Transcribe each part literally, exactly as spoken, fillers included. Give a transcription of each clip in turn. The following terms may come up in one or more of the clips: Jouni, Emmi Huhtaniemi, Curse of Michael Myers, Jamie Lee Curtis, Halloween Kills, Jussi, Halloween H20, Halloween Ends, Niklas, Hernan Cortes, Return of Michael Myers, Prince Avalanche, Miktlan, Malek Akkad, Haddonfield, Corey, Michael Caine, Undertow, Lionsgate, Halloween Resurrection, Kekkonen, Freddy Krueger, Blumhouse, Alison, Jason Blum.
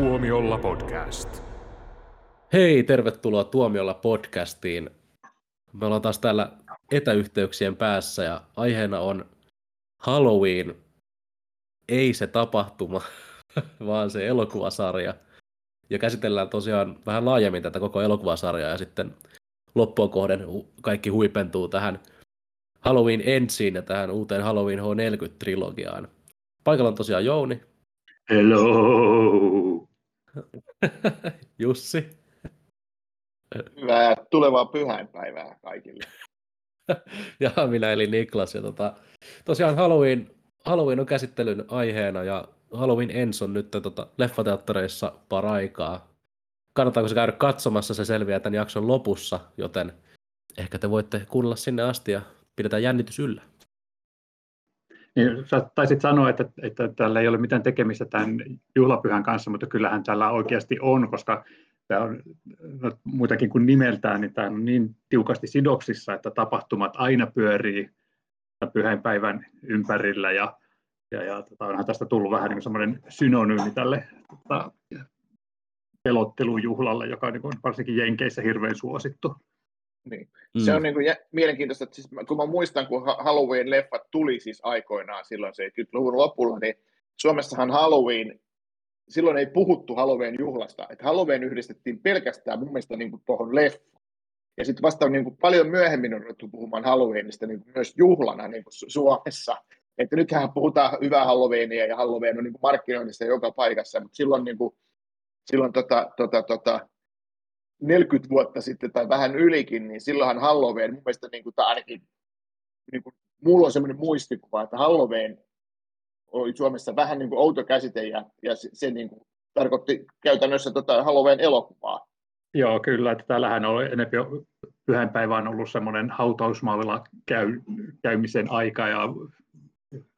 Tuomiolla podcast. Hei, tervetuloa Tuomiolla podcastiin. Me ollaan taas täällä etäyhteyksien päässä ja aiheena on Halloween. Ei se tapahtuma, vaan se elokuvasarja. Ja käsitellään tosiaan vähän laajemmin tätä koko elokuvasarjaa ja sitten loppua kohden kaikki huipentuu tähän Halloween Endsiin ja tähän uuteen Halloween H neljäkymmentä-trilogiaan. Paikalla on tosiaan Jouni. Hello! Jussi. Hyvää tulevaa pyhäinpäivää kaikille. Ja minä eli Niklas. Ja tota, tosiaan Halloween, Halloween on käsittelyn aiheena ja Halloween Ends on nyt tota, leffateattereissa paraikaa. Kannattaako se käydä katsomassa, se selviää tämän jakson lopussa, joten ehkä te voitte kuunnella sinne asti ja pidetään jännitys yllä. Niin, sä taisit sanoa, että, että täällä ei ole mitään tekemistä tämän juhlapyhän kanssa, mutta kyllähän täällä oikeasti on, koska tämä on no, muitakin kuin nimeltään, niin tämä on niin tiukasti sidoksissa, että tapahtumat aina pyörii pyhäinpäivän ympärillä ja, ja, ja tota, onhan tästä tullut vähän niin kuin semmoinen synonyymi tälle tota, pelottelujuhlalle, joka on niin kuin varsinkin Jenkeissä hirveän suosittu. Niin. Se mm. on niin kuin jä, mielenkiintoista, että siis mä, kun mä muistan, kun Halloween-leffat tuli siis aikoinaan silloin seitsemänkymmentäluvun lopulla, niin Suomessahan Halloween, silloin ei puhuttu Halloween-juhlasta, että Halloween yhdistettiin pelkästään mun mielestä niin kuin tuohon leffaan. Ja sitten vasta niin kuin paljon myöhemmin on ruvettu puhumaan Halloweenista niin kuin myös juhlana niin kuin Suomessa. Että nythän puhutaan hyvää Halloweenia ja Halloween on niin kuin markkinoinnissa joka paikassa, mutta silloin, niin kuin, silloin tota, tota, tota, neljäkymmentä vuotta sitten tai vähän ylikin, niin silloinhan Halloween, mun mielestä niin kuin, tai ainakin, niin kuin, mulla on sellainen muistikuva, että Halloween oli Suomessa vähän niin kuin outo käsite, ja, ja se, se niin kuin, tarkoitti käytännössä tota Halloween-elokuvaa. Joo, kyllä, että täällähän on enemmän pyhänpäivään ollut semmoinen hautausmaalla käy, käymisen aika, ja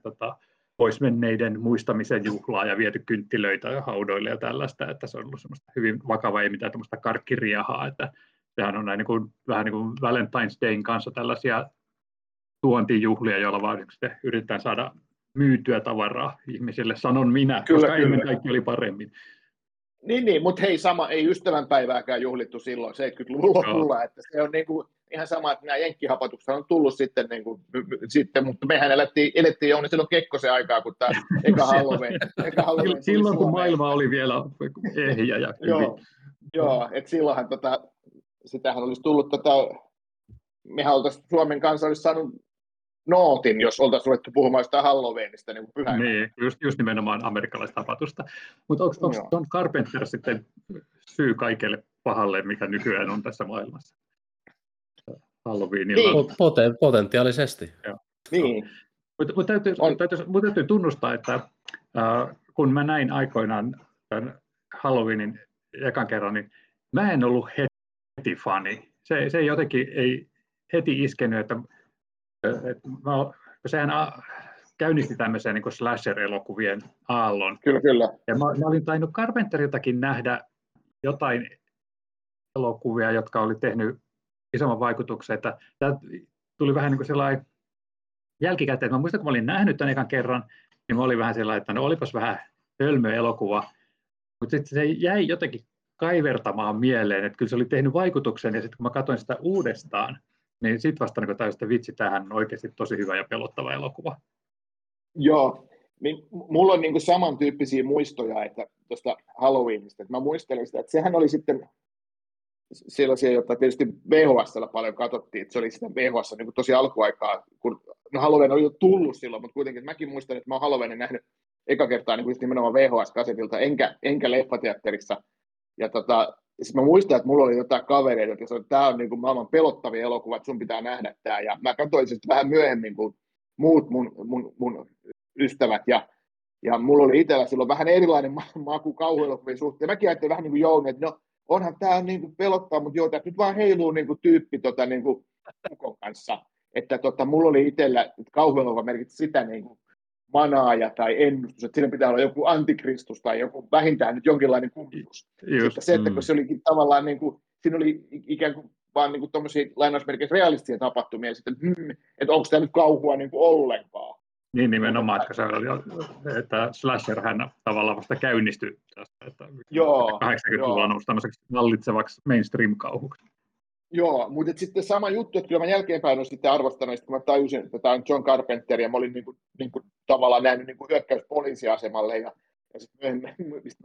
tota, poismenneiden muistamisen juhlaa ja viety kynttilöitä ja haudoille ja tällaista, että se on ollut semmoista hyvin vakavaa, ei mitään tämmöistä karkkiriahaa, että sehän on näin niin kuin, vähän niin kuin Valentine's Dayn kanssa tällaisia tuontijuhlia, joilla vaan sitten yritetään saada myytyä tavaraa ihmisille, sanon minä, kyllä, koska kyllä. Ennen kaikki oli paremmin. Niin, niin, mutta hei, sama, ei ystävänpäivääkään juhlittu silloin seitsemänkymmentäluvun lopulla, että se on niin kuin ihan sama, että nämä jenkkihapatukset on tullut sitten, niin kuin, sitten mutta mehän elettiin, elettiin jo niin silloin Kekkosen aikaa, kun tämä eka Halloween. Eka Halloween silloin, kun maailma oli vielä ehjä ja hyvin. Joo, joo, että silloinhan tota, sitähän olisi tullut, tota, mehän oltaisiin Suomen kansa olisi saanut nootin, jos oltaisiin ruvettu puhumaan jostain Halloweenista niin pyhänä. Niin, just, just nimenomaan amerikkalaista tapahtusta. Mutta onko John Carpenter sitten syy kaikelle pahalle, mikä nykyään on tässä maailmassa? Halloweenilla. Poten, potentiaalisesti. Niin. Mutta mut täytyy, täytyy, mut täytyy tunnustaa, että äh, kun mä näin aikoinaan tämän Halloweenin ekan kerran, niin mä en ollut heti fani. Se, se jotenkin ei heti iskenyt, että no, sehän a- käynnisti tämmöisen niin kuin slasher-elokuvien aallon. Kyllä, kyllä. Ja mä, mä olin tainnut Carpenteriltakin nähdä jotain elokuvia, jotka oli tehnyt isomman vaikutuksen. Että tää tuli vähän niin kuin sellainen jälkikäteen. Mä muistan, kun mä olin nähnyt tämän ekan kerran, niin mä olin vähän sellainen, että no olipas vähän hölmö elokuva. Mutta sitten se jäi jotenkin kaivertamaan mieleen, että kyllä se oli tehnyt vaikutuksen. Ja sitten kun mä katsoin sitä uudestaan, niin sitten vasta niin täysin, että vitsi, tämähän on oikeasti tosi hyvä ja pelottava elokuva. Joo, niin mulla on niin kuin samantyyppisiä muistoja että tuosta Halloweenista. Että mä muistelen sitä, että sehän oli sitten sellaisia, joita tietysti V H S:llä paljon katsottiin, että se oli sitä V H S niin kuin tosi alkuaikaa, kun no Halloween oli jo tullut silloin, mutta kuitenkin mäkin muistan, että mä oon Halloweenin nähnyt eka kertaa niin kuin nimenomaan V H S-kasetilta, enkä, enkä leffateatterissa. Ja tota, sitten mä muistan, että mulla oli jotain kavereita, jotka sanoi, että tämä on niin kuin maailman pelottavia elokuva, että sun pitää nähdä tämä. Ja mä katsoin sitä vähän myöhemmin kuin muut mun, mun, mun ystävät. Ja, ja mulla oli itsellä silloin vähän erilainen maku kauhuelokuvien suhteen. Mäkin ajattelin vähän niin kuin Jouni, että no onhan tämä niin kuin pelottaa, mutta joo, tämä nyt vaan heiluu niin kuin tyyppi tota, niin kuin kukon kanssa. Että tota, mulla oli itsellä, että kauhuelokuva merkitsi sitä niin kuin manaaja tai ennustus, että siinä pitää olla joku antikristus tai joku vähintään nyt jonkinlainen kummitus. Sitten se, että kun se olikin tavallaan niin kuin, siinä oli ikään kuin vaan niin kuin tuommoisia lainausmerkeissä realistisia tapahtumia, ja sitten, että, mm, että onko tämä nyt kauhua niin kuin ollenkaan. Niin nimenomaan, että se oli, että slasherhän tavallaan vasta käynnistyi tästä, että joo, kahdeksankymmentäluvulla on nousi tämmöiseksi vallitsevaksi mainstream-kauhuksi. Joo, mutta sitten sama juttu, että kyllä mä jälkeenpäin olen sitten arvostanut, kun mä tajusin, että tämä on John Carpenter, ja mä olin niin kuin, niin kuin tavallaan nähnyt niin kuin hyökkäys poliisiasemalle, ja, ja sitten mä,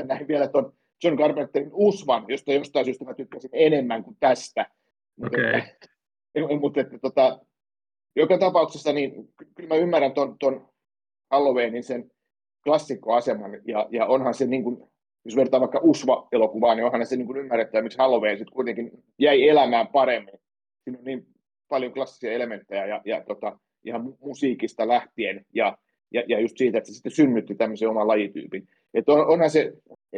mä näin vielä tuon John Carpenterin Usvan, josta jostain syystä mä tykkäsin enemmän kuin tästä. Okei. Okay. Mutta että tota... Joka tapauksessa niin kyllä mä ymmärrän ton, ton Halloweenin sen klassikkoaseman ja, ja onhan se niin kuin, jos vertaa vaikka Usva-elokuvaan, niin onhan se niin kuin ymmärrettävä, miksi Halloween sitten kuitenkin jäi elämään paremmin. Siinä on niin paljon klassisia elementtejä ja, ja tota, ihan musiikista lähtien ja, ja, ja just siitä, että se sitten synnytti tämmöisen oman lajityypin. Et on, onhan se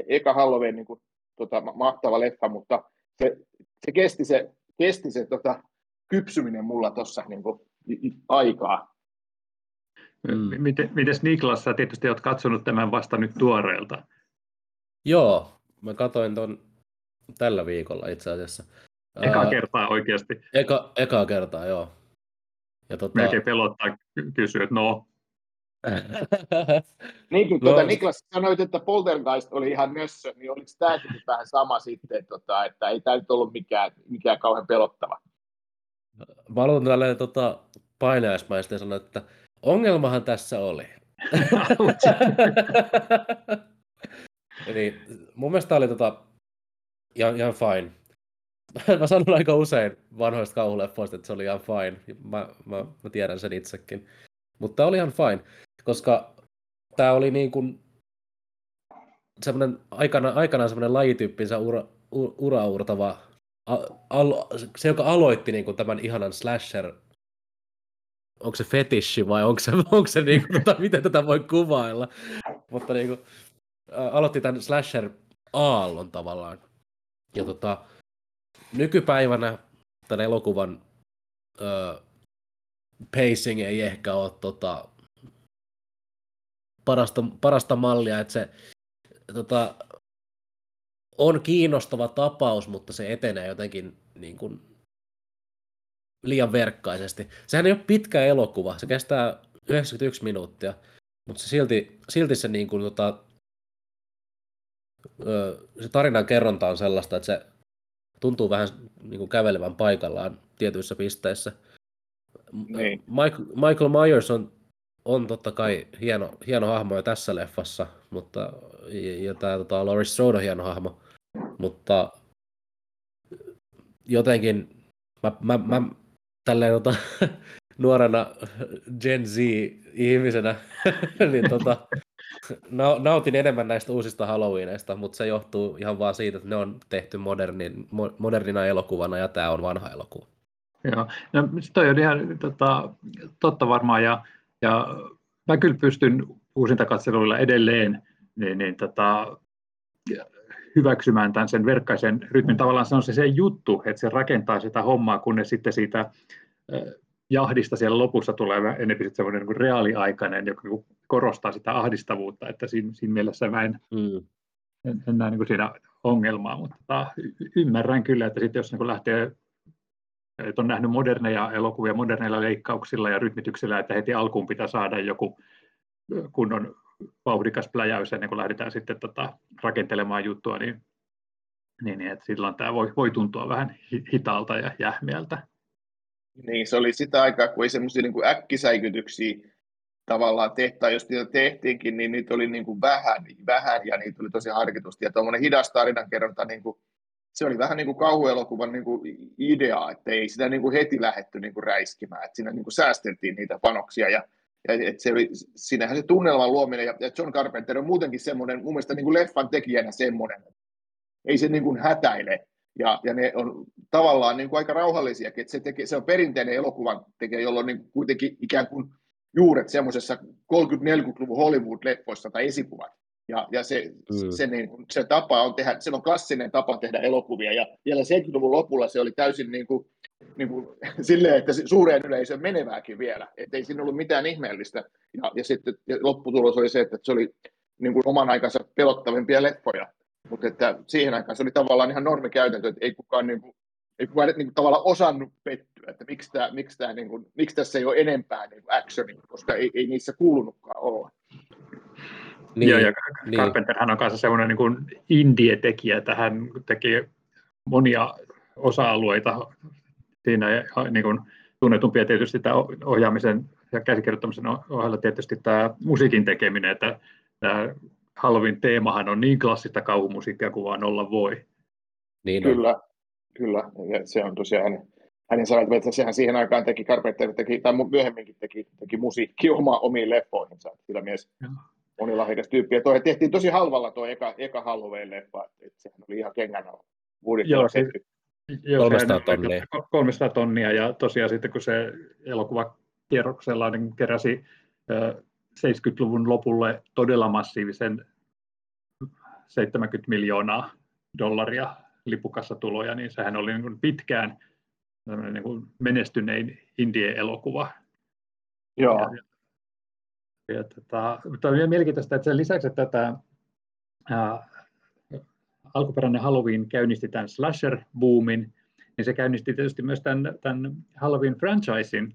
eka Halloween niin kuin, tota, mahtava leffa, mutta se, se kesti se, kesti se tota, kypsyminen mulla tuossa niin kuin aikaa. Mm. Miten, mites Niklas, sä tietysti oot katsonut tämän vasta nyt tuoreelta? Joo, mä katsoin ton tällä viikolla itse asiassa. Ekaa kertaa oikeasti. Eka, ekaa kertaa, joo. Ja tota... Melkein pelottaa kysyä, että no. Niin kuin tuota, no. Niklas sanoit, että Poltergeist oli ihan nössö, niin oliko tämäkin vähän sama sitten, tota, että ei tämä nyt ollut mikään, mikään kauhean pelottava? Mä aloitan tälleen tota, painajaismaisesti ja sanoin, että ongelmahan tässä oli. Eli mun mielestä tää oli tota, ihan, ihan fine. Mä sanon aika usein vanhoista kauhuleffoista, että se oli ihan fine. Mä, mä, mä tiedän sen itsekin. Mutta tää oli ihan fine, koska tää oli niin kuin semmonen aikana, aikanaan semmonen lajityyppinsä ura, u, uraurtava Al- se, joka aloitti niinku tämän ihanan slasher, onko se fetishi vai onko se, onko se niinku, tota, miten tätä voi kuvailla, mutta niinku, ä, aloitti tämän slasher-aallon tavallaan. Ja tota, nykypäivänä tämän elokuvan ö, pacing ei ehkä ole tota, parasta, parasta mallia, että se tota, on kiinnostava tapaus, mutta se etenee jotenkin niin kuin liian verkkaisesti. Sehän ei ole pitkä elokuva, se kestää yhdeksänkymmentäyksi minuuttia, mutta se silti, silti se, niin kuin, tota, se tarinan kerronta on sellaista, että se tuntuu vähän niin kuin kävelevän paikallaan tietyissä pisteissä. Niin. Michael Myers on, on totta kai hieno, hieno hahmo jo tässä leffassa, mutta, ja, ja tämä tota, Laurie Strode on hieno hahmo. Mutta jotenkin mä, mä, mä tälleen tota, nuorena Gen Z-ihmisenä niin, tota, nautin enemmän näistä uusista Halloweeneista, mutta se johtuu ihan vaan siitä, että ne on tehty modernin, modernina elokuvana ja tämä on vanha elokuva. Joo, no, toi on ihan tota, totta varmaan ja, ja mä kyllä pystyn uusintakatseluilla edelleen niin, niin, tota, hyväksymään tämän sen verkkaisen rytmin. Tavallaan se on se, se juttu, että se rakentaa sitä hommaa, kunnes sitten siitä äh, jahdista siellä lopussa tulee enemmän semmoinen niin kuin reaaliaikainen, joka niin kuin korostaa sitä ahdistavuutta, että siinä, siinä mielessä mä en, mm. en, en näe niin kuin siinä ongelmaa, mutta tota, ymmärrän kyllä, että sitten jos niin kuin lähtee, että on nähnyt moderneja elokuvia moderneilla leikkauksilla ja rytmityksillä, että heti alkuun pitää saada joku kunnon vauhdikas pläjäys ennen kuin lähdetään sitten tota, rakentelemaan juttua, niin, niin että silloin tämä voi, voi tuntua vähän hitaalta ja jähmeältä. Niin, se oli sitä aikaa, kun ei semmoisia niin kuin äkkisäikytyksiä tavallaan tehtaan, jos niitä tehtiinkin, niin niitä oli niin kuin vähän, vähän ja niitä oli tosi harkitusti. Ja tuommoinen hidas tarinankerronta, niin kuin, se oli vähän niin kuin kauhuelokuvan niin kuin idea, että ei sitä niin kuin heti lähdetty niin kuin räiskimään, että siinä niin kuin säästeltiin niitä panoksia ja et se, siinähän se tunnelman luominen, ja John Carpenter on muutenkin semmoinen, mun mielestä niin kuin leffan tekijänä semmoinen, ei se niin kuin hätäile, ja, ja ne on tavallaan niin kuin aika rauhallisiakin, että se, tekee, se on perinteinen elokuvan tekijä, jolla on niin kuin kuitenkin ikään kuin juuret semmoisessa kolmekymmentä-neljäkymmentäluvun Hollywood-leffoissa tai esikuvat, ja, ja se, mm. se, niin kuin, se tapa on tehdä, se on klassinen tapa tehdä elokuvia, ja vielä seitsemänkymmentäluvun lopulla se oli täysin niin kuin niin kuin, silleen, että suureen yleisöön menevääkin vielä, ettei siinä ollut mitään ihmeellistä. Ja, ja sitten ja lopputulos oli se, että se oli niin kuin oman aikansa pelottavimpia leffoja, mutta että siihen aikaan se oli tavallaan ihan normikäytäntö, että ei kukaan niin kuin mä en niin tavallaan osannut pettyä, että miksi, tää, miksi, tää, niin kuin, miksi tässä ei ole enempää niin actionia, koska ei, ei niissä kuulunutkaan olla. Niin, joo, ja niin. Carpenterhän on kanssa semmoinen niin kuin indie-tekijä, että hän tekee monia osa-alueita siinä, niin kuin tunnetumpia tietysti tämä ohjaamisen ja käsikirjoittamisen ohella tietysti tämä musiikin tekeminen, että tämä Halloween teemahan on niin klassista kauhumusiikkia kuin vaan olla voi. Niin on. Kyllä, kyllä. Ja se on tosiaan hänen, hänen sanat, että sehän siihen aikaan teki, Carpenter teki, tai myöhemminkin teki, teki musiikki oma, omiin leppoihinsa. Kyllä mies monilahjakas tyyppi. Ja toi tehtiin tosi halvalla tuo eka, eka Halloween-leffa, että sehän oli ihan kengän alla. Joo, siis, kolmesataa tonnia. kolmesataa tonnia, ja tosiaan sitten kun se elokuvakierroksella niin keräsi seitsemänkymmentäluvun lopulle todella massiivisen seitsemänkymmentä miljoonaa dollaria lipukassatuloja, niin sehän oli niin pitkään niin kuin menestynein indie-elokuva. Joo. Ja, ja tätä, mutta on mielenkiintoista, että sen lisäksi, että tämä ää, alkuperäinen Halloween käynnisti tämän slasher-boomin, niin se käynnisti tietysti myös tämän, tämän Halloween-franchisin,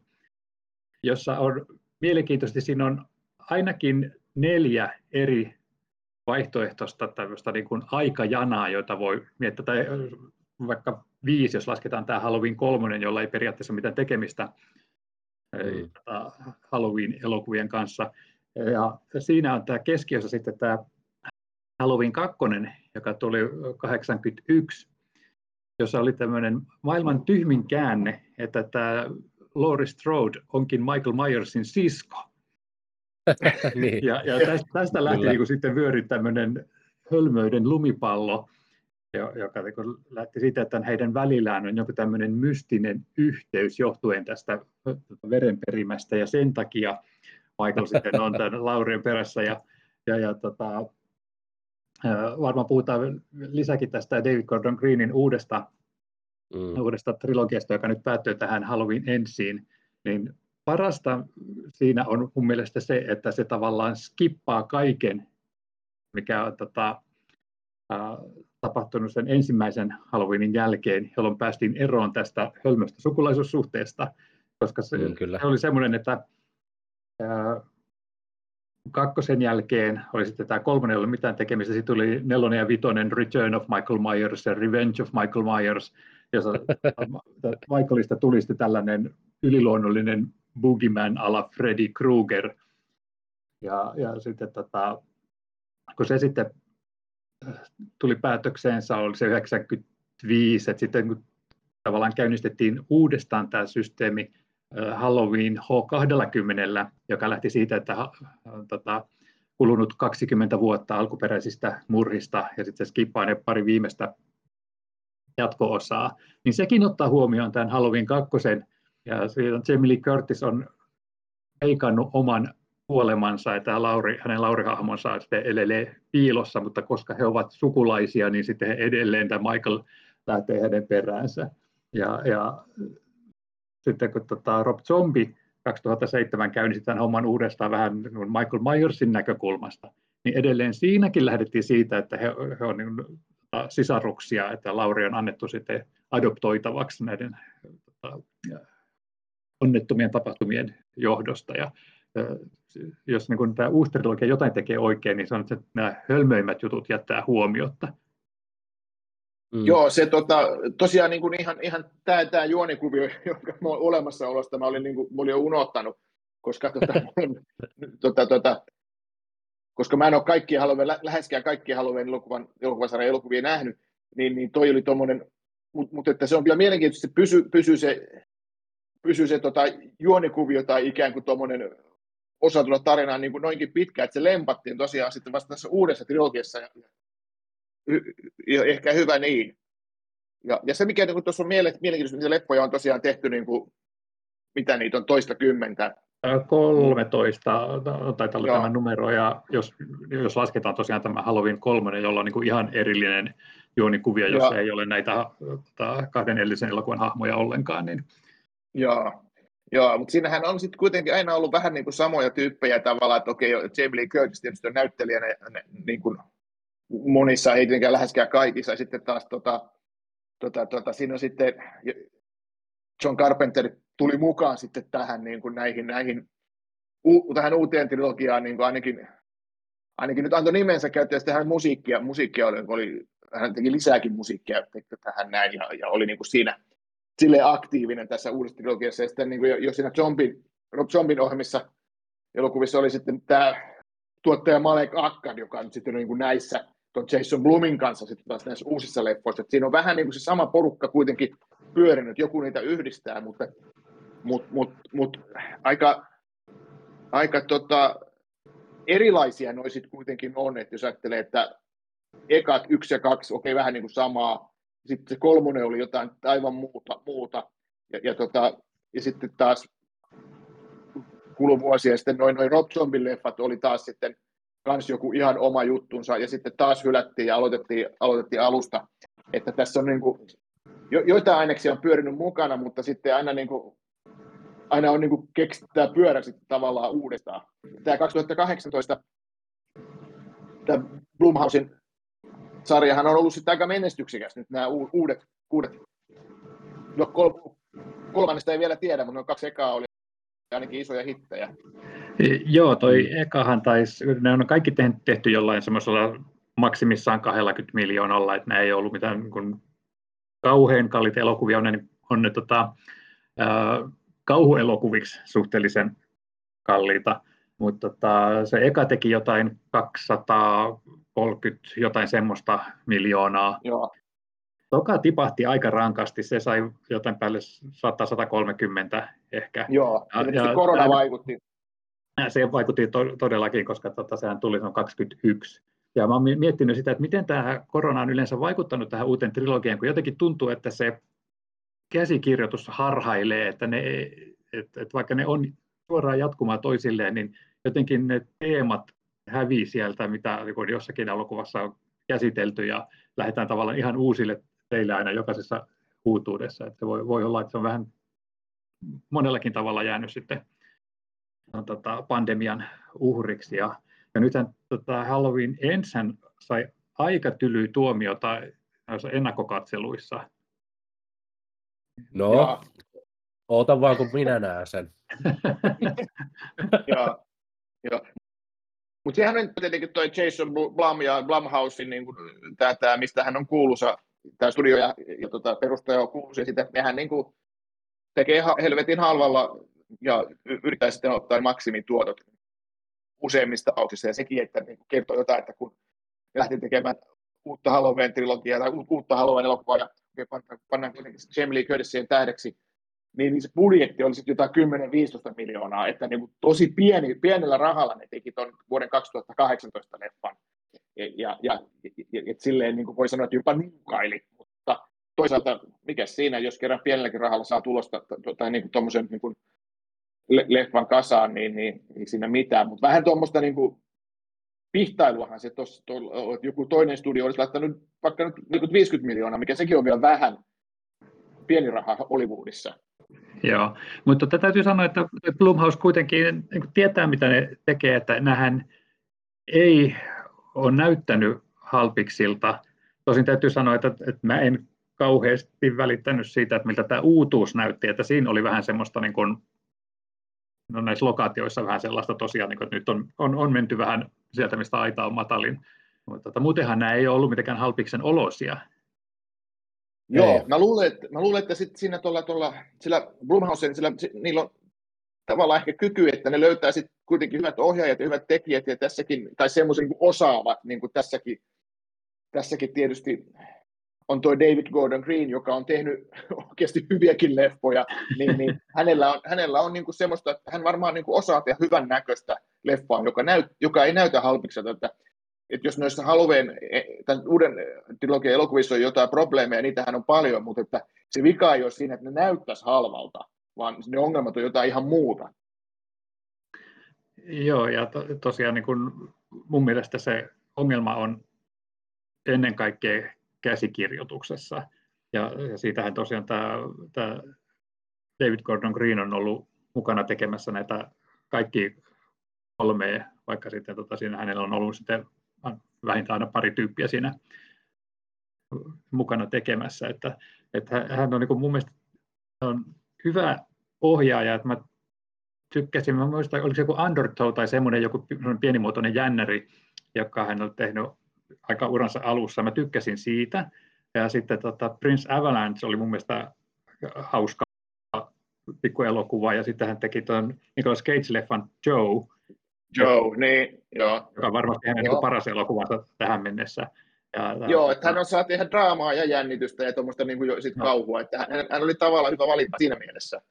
jossa on mielenkiintoisesti, siinä on ainakin neljä eri vaihtoehtoista tämmöistä niin kuin aikajanaa, joita voi miettiä, tai vaikka viisi, jos lasketaan tämä Halloween kolmonen, jolla ei periaatteessa mitään tekemistä mm. Halloween-elokuvien kanssa. Ja siinä on tämä keskiössä sitten tämä Halloween kakkonen, joka tuli kahdeksankymmentäyksi, jossa oli tämmöinen maailman tyhmin käänne, että tämä Laurie Strode onkin Michael Myersin sisko. Niin. Ja, ja tästä, tästä lähti niin sitten vyöry tämmöinen hölmöyden lumipallo, joka niin lähti siitä, että heidän välillään on joku tämmöinen mystinen yhteys johtuen tästä verenperimästä, ja sen takia Michael sitten on tämän Laurien perässä, ja, ja, ja tota, varmaan puhutaan lisäkin tästä David Gordon Greenin uudesta Mm. uudesta trilogiasta, joka nyt päättyy tähän Halloween Endsiin, niin parasta siinä on mun mielestä se, että se tavallaan skippaa kaiken, mikä on tota, äh, tapahtunut sen ensimmäisen Halloweenin jälkeen, jolloin päästiin eroon tästä hölmöstä sukulaisuussuhteesta, koska se, mm, se oli semmoinen, että äh, kakkosen jälkeen oli sitten tämä kolmonen, ei ollut mitään tekemistä, sitten tuli nelonen ja vitonen, Return of Michael Myers ja Revenge of Michael Myers, jossa Michaelista tuli sitten tällainen yliluonnollinen boogeyman ala Freddy Krueger. Ja, ja sitten tota, kun se sitten tuli päätökseensä, oli se yhdeksänkymmentäviisi, että sitten kun tavallaan käynnistettiin uudestaan tämä systeemi Halloween H kaksikymmentä, joka lähti siitä, että tota, kulunut kaksikymmentä vuotta alkuperäisistä murhista ja sitten se skippaa ne pari viimeistä jatko-osaa, niin sekin ottaa huomioon tämän Halloween kakkosen, ja Jamie Lee Curtis on peikannut oman kuolemansa, ja tämä Lauri, hänen Lauri-hahmonsa sitten elelee piilossa, mutta koska he ovat sukulaisia, niin sitten he edelleen tämä Michael lähtee hänen peräänsä. Ja, ja sitten kun tota Rob Zombie kaksituhattaseitsemän käynnisti tämän homman uudestaan vähän Michael Myersin näkökulmasta, niin edelleen siinäkin lähdettiin siitä, että he, he on niin sisaruksia, että Lauri on annettu sitten adoptoitavaksi näiden tota, onnettomien tapahtumien johdosta. Ja, jos niin kun tämä uusi trilogia jotain tekee oikein, niin sanon, että nämä hölmöimmät jutut jättää huomiotta. Mm. Joo, se tota, tosiaan niin kuin ihan, ihan tämä, tämä juonikuvio, jonka mä olen olemassaolosta, mä olin, niin kuin, mä olin jo unohtanut, koska tota, tota, tota, koska mä en ole kaikkia Halloween, läheskään kaikkia Halloween elokuvan, elokuvasarjan elokuvia nähnyt, niin, niin toi oli tommoinen, mutta mut, se on kyllä mielenkiintoista, että pysy, pysy se, pysy se tota, juonikuvio tai ikään kuin tommoinen osa tulla tarinaan niin kuin noinkin pitkään, että se lempattiin tosiaan sitten vasta tässä uudessa trilogiassa, ja, ja ehkä hyvä niin. Ja, ja se, mikä niin tuossa on mielenkiintoista, niitä leppoja on tosiaan tehty, niin kuin, mitä niitä on toista kymmentä, kolmetoista taitaa olla tämä numero, ja jos, jos lasketaan tosiaan tämä Halloween kolmonen, jolla on niin kuin ihan erillinen juonikuvia, jossa ja. ei ole näitä ta, kahden edellisen elokuvan hahmoja ollenkaan. Niin. Joo, Joo. mutta siinähän on sitten kuitenkin aina ollut vähän niin kuin samoja tyyppejä tavallaan, että okei, Jamie Lee Curtis tietysti on näyttelijänä niin kuin monissa, ei tietenkään läheskään kaikissa, ja sitten taas tota, tota, tota, siinä sitten John Carpenter tuli mukaan sitten tähän niin kuin näihin, näihin u, tähän uuteen trilogiaan niin kuin ainakin ainakin nyt antoi nimensä käyttää sitten hän musiikkia musiikkia oli, oli hän teki lisääkin musiikkia tähän näin ja, ja oli niin kuin siinä silleen aktiivinen tässä uudessa trilogiassa ja sitten niin kuin jo siinä Zombin, Rob Zombin ohjelmissa elokuvissa oli sitten tämä tuottaja Malek Akkad, joka on sitten niin kuin näissä tuon Jason Blumin kanssa sitten taas näissä uusissa leffoissa. Et siinä on vähän niin kuin se sama porukka kuitenkin pyörinyt, joku niitä yhdistää, mutta mut, mut, mut, aika, aika tota, erilaisia noi sitten kuitenkin on, että jos ajattelee, että ekat yksi ja kaksi, okei okay, vähän niin kuin samaa, sitten se kolmonen oli jotain aivan muuta, muuta. Ja, ja, tota, ja sitten taas kuluvuosia ja sitten noin noi Rob Zombien leffat oli taas sitten kans joku ihan oma juttunsa ja sitten taas hylättiin ja aloitettiin, aloitettiin alusta, että tässä on niin kuin, jo, joitain aineksia on pyörinyt mukana, mutta sitten aina, niin kuin, aina on niin kuin keksitään pyörä sitten tavallaan uudestaan. Tämä kaksituhattakahdeksantoista tämä Blumhousen sarjahan on ollut sitten aika menestyksikäs nyt nämä uudet, uudet. No, kol, kolmannesta ei vielä tiedä, mutta ne kaksi ekaa oli ainakin isoja hittejä. Joo, toi ekahan taisi, ne on kaikki tehty jollain semmoisella maksimissaan kaksikymmentä miljoonalla, että nämä ei ollut mitään niin kuin kauhean kalliita elokuvia, on ne, on ne tota, äh, kauhuelokuviksi suhteellisen kalliita, mutta tota, se eka teki jotain kaksisataakolmekymmentä jotain semmoista miljoonaa. Joo. Toka tipahti aika rankasti, se sai jotain päälle sata satakolmekymmentä ehkä. Joo, ja, ja korona tämän, vaikutti. Se vaikutti to- todellakin, koska tota, sehän tuli noin kaksikymmentäyksi. Ja mä oon miettinyt sitä, että miten tämä korona on yleensä vaikuttanut tähän uuteen trilogiaan, kun jotenkin tuntuu, että se käsikirjoitus harhailee, että, ne, että, että vaikka ne on suoraan jatkumaa toisilleen, niin jotenkin ne teemat hävii sieltä, mitä jossakin elokuvassa on käsitelty, ja lähdetään tavallaan ihan uusille teille aina jokaisessa uutuudessa. Että voi, voi olla, että se on vähän monellakin tavalla jäänyt sitten no, tota, pandemian uhriksi. Ja, ja nythän tota, Halloween Ends sai aika tylyä tuomiota ennakkokatseluissa. No, ja. Oota vaan kun minä näen sen. Joo, joo. Mutta sehän on tietenkin toi Jason Blum ja Blumhousen, niin tämä, mistä hän on kuuluisa, tämä studio ja, ja tota, perustaja on kuuluisa, ja sitten nehän niin kuin tekee helvetin halvalla ja yrittää sitten ottaa maksimituotot useimmissa tapauksissa, ja sekin, että niin kuin kertoo jotain, että kun lähtee tekemään uutta Halloween-trilogiaa tai uutta Halloween-elokuvaa, ja pannaan kuitenkin Jamie Lee Curtisien tähdeksi, niin se budjetti oli sitten jotain kymmenen viisitoista miljoonaa, että niin kuin tosi pieni, pienellä rahalla ne teki tuon vuoden kaksituhattakahdeksantoista leffan. Ja, ja, et silleen niin kuin voi sanoa, että jopa niukaili, mutta toisaalta mikä siinä, jos kerran pienelläkin rahalla saa tulosta tai niin kuin tuommoisen niin kuin leffan kasaan, niin, niin ei siinä mitään. Mutta vähän tuommoista niin kuin pihtailuahan se, tos, to, että joku toinen studio olisi laittanut vaikka nyt viisikymmentä miljoonaa, mikä sekin on vielä vähän pieni raha Hollywoodissa. Joo, mutta täytyy sanoa, että Blumhouse kuitenkin tietää, mitä ne tekee, että nämähän ei ole näyttänyt halpiksilta. Tosin täytyy sanoa, että, että mä en kauheasti välittänyt siitä, että miltä tämä uutuus näytti, että siinä oli vähän semmoista, niin kuin, no näissä lokaatioissa vähän sellaista tosiaan, että nyt on, on, on menty vähän sieltä, mistä aita on matalin, mutta muutenhan nämä ei ole ollut mitenkään halpiksen olosia. Joo, mä luulen, että, mä luulen, että sit siinä tuolla, tuolla sillä Blumhousen, sillä, niillä on tavallaan ehkä kyky, että ne löytää sitten kuitenkin hyvät ohjaajat ja hyvät tekijät ja tässäkin, tai semmoisen niin osaavat, niin kuin tässäkin, tässäkin tietysti on tuo David Gordon Green, joka on tehnyt oikeasti hyviäkin leffoja, niin, niin hänellä on, hänellä on niin kuin semmoista, että hän varmaan niin kuin osaa tehdä hyvän näköistä leffaa, joka, näyt, joka ei näytä halpikselta. Että jos noissa Halloween, tämän uuden trilogian elokuvissa on jotain probleemeja, niitähän on paljon, mutta että se vika ei ole siinä, että ne näyttäisi halvalta, vaan ne ongelmat on jotain ihan muuta. Joo, ja to, tosiaan niin kun mun mielestä se ongelma on ennen kaikkea käsikirjoituksessa. Ja, ja siitähän tosiaan tämä, tämä David Gordon Green on ollut mukana tekemässä näitä kaikki kolmea, vaikka sitten tota, siinä hänellä on ollut sitten vähintään aina pari tyyppiä siinä mukana tekemässä. Että, että hän on niin kuin mun mielestä on hyvä ohjaaja, että mä tykkäsin, mä muistan, oliko se joku Undertow tai semmoinen joku pienimuotoinen jännäri, joka hän on tehnyt aika uransa alussa, mä tykkäsin siitä. Ja sitten tota, Prince Avalanche oli mun mielestä hauska pikkuelokuva, ja sitten hän teki tuon Nicolas Cage-leffan Joe, Joe, niin, joo. Joka on varmasti hänen joo. paras elokuvansa tähän mennessä. Ja, joo, että hän on saanut ihan draamaa ja jännitystä ja tuommoista niin kuin sit no. kauhua, että hän, hän oli tavallaan hyvä valinta siinä mielessä.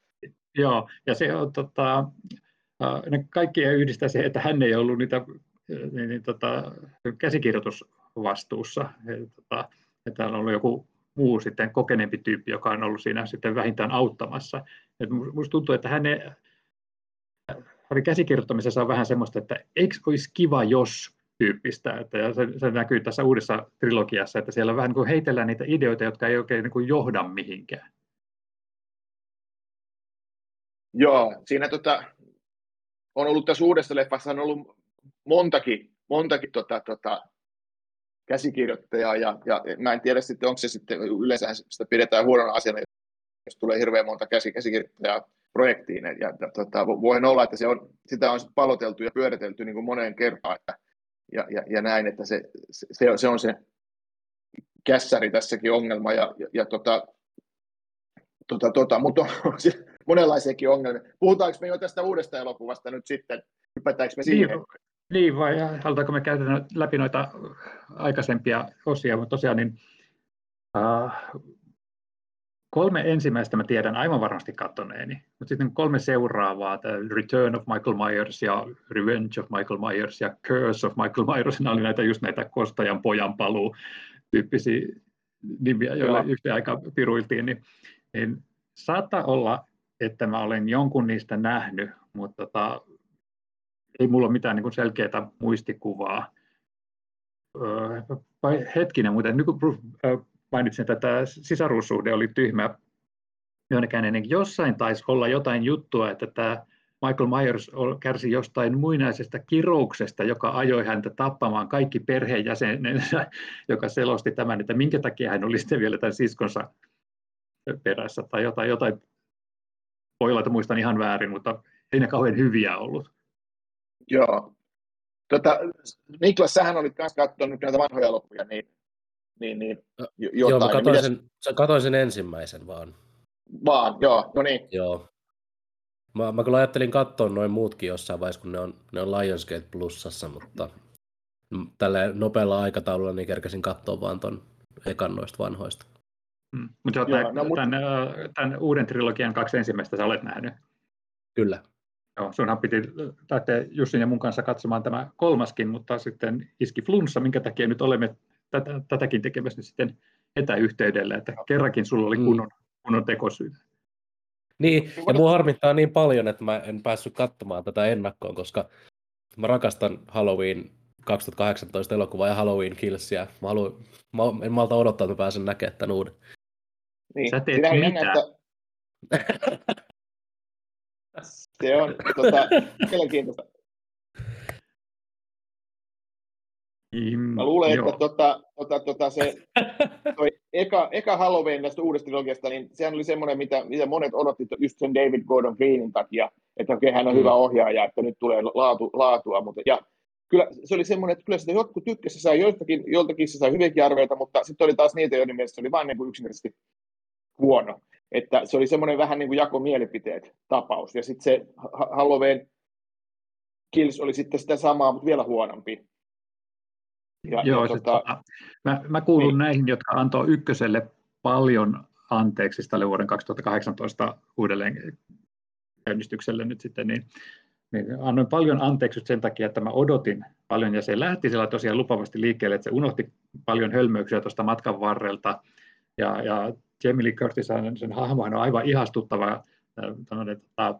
Joo, ja se on, tota, ne kaikki yhdistää siihen, että hän ei ollut niitä niin, niin, tota, käsikirjoitusvastuussa. Eli, tota, että hän on ollut joku muu sitten kokeneempi tyyppi, joka on ollut siinä sitten vähintään auttamassa. Et musta tuntuu, että hän ei... Hänen käsikirjoittamisessa on vähän semmoista, että eikö olisi kiva jos tyyppistä, että ja se, se näkyy tässä uudessa trilogiassa, että siellä vähän niin kuin heitellään niitä ideoita, jotka ei oikein niin kuin johda mihinkään. Joo, siinä tota, on ollut tässä uudessa leffassa on ollut montakin, montakin tota, tota, käsikirjoittajaa, ja, ja mä en tiedä sitten, onko se sitten yleensä sitä pidetään huonona asiana, jos tulee hirveän monta käs, käsikirjoittajaa projektiin, ja tota, voihan olla, että se on, sitä on paloteltu ja pyöritelty niin kuin moneen kertaan, että, ja, ja, ja näin, että se, se, se on se kässäri tässäkin ongelma, ja, ja, ja tota, tota, tota, mutta on, on monenlaisiakin ongelmia. Puhutaanko me jo tästä uudesta elokuvasta nyt sitten, hypätäänkö me siihen? Niin, niin vai halutaanko me käydä läpi noita aikaisempia osia, mutta tosiaan niin... Uh, Kolme ensimmäistä mä tiedän aivan varmasti katsoneeni, mutta sitten kolme seuraavaa, Return of Michael Myers ja Revenge of Michael Myers ja Curse of Michael Myers, nämä oli näitä just näitä Kostajan pojan paluu -tyyppisiä nimiä, joilla yhteen aikaan piruiltiin, niin, niin saattaa olla, että mä olen jonkun niistä nähnyt, mutta tota, ei mulla ole mitään niin kuin selkeää muistikuvaa. Öö, hetkinen muuten, nyt öö, mainitsin, että tämä sisaruussuhde oli tyhmä myönnäkään. Jossain taisi olla jotain juttua, että tämä Michael Myers kärsi jostain muinaisesta kirouksesta, joka ajoi häntä tappamaan kaikki perheenjäsenensä, joka selosti tämän, että minkä takia hän oli sitten vielä tämän siskonsa perässä tai jotain. jotain. Voi olla, että muistan ihan väärin, mutta ei ne kauhean hyviä ollut. Joo. Tota, Niklas, sähän olit myös katsonut näitä vanhoja loppuja, niin... Niin, niin, jotain. Joo, mä katsoin, Mites... sen, katsoin sen ensimmäisen vaan. Vaan, joo, no niin. Joo. Mä, mä kyllä ajattelin katsoa noin muutkin jossain vaiheessa, kun ne on, ne on Lionsgate Plussassa, mutta tällä nopealla aikataululla niin kerkäsin katsoa vaan ton ekan noista vanhoista. Mm. Mutta tämän, no, tämän, mut... tämän uuden trilogian kaksi ensimmäistä sä olet nähnyt. Kyllä. Joo, sunhan piti lähteä Jussin ja mun kanssa katsomaan tämä kolmaskin, mutta sitten iski flunssa, minkä takia nyt olemme Tätä, tätäkin tekemässä sitten etäyhteydellä, että kerrankin sulla oli kunnon, kunnon tekosyy. Niin, ja mua harmittaa niin paljon, että mä en päässyt katsomaan tätä ennakkoon, koska mä rakastan Halloween kaksituhattakahdeksantoista elokuvaa ja Halloween Killsia. Mä, haluan, mä en malta odottaa, että mä pääsen näkemään tämän uuden. Niin. Sä teet mitään. Se on tuota, mielenkiintoista. Mä luulen, Joo. että tota, tota, tota, se toi eka, eka Halloween tästä uudesta trilogiasta, niin sehän oli semmoinen, mitä, mitä monet odottivat just sen David Gordon Greenin takia, että okei, hän on mm. hyvä ohjaaja, että nyt tulee laatu, laatua. Mutta, ja kyllä se oli semmoinen, että kyllä sitä jotkut tykkäsi, se sai joiltakin, joiltakin se sai hyviäkin arvioita, mutta sitten oli taas niitä, joiden mielestä se oli vain niin kuin yksinkertaisesti huono. Että se oli semmoinen vähän niin kuin jakomielipiteet tapaus. Ja sitten se Halloween Kills oli sitten sitä samaa, mutta vielä huonompi. Ja, Joo, ja tota... tota, mä, mä kuulun niin. näihin, jotka antoi ykköselle paljon anteeksi tälle vuoden kaksituhattakahdeksantoista uudelleen käynnistykselle nyt sitten, niin, niin annoin paljon anteeksi sen takia, että mä odotin paljon, ja se lähti siellä tosiaan lupavasti liikkeelle, että se unohti paljon hölmöyksiä tuosta matkan varrelta, ja, ja Jamie Lee Curtis, sen hahmo, on aivan ihastuttava tämmöinen tota,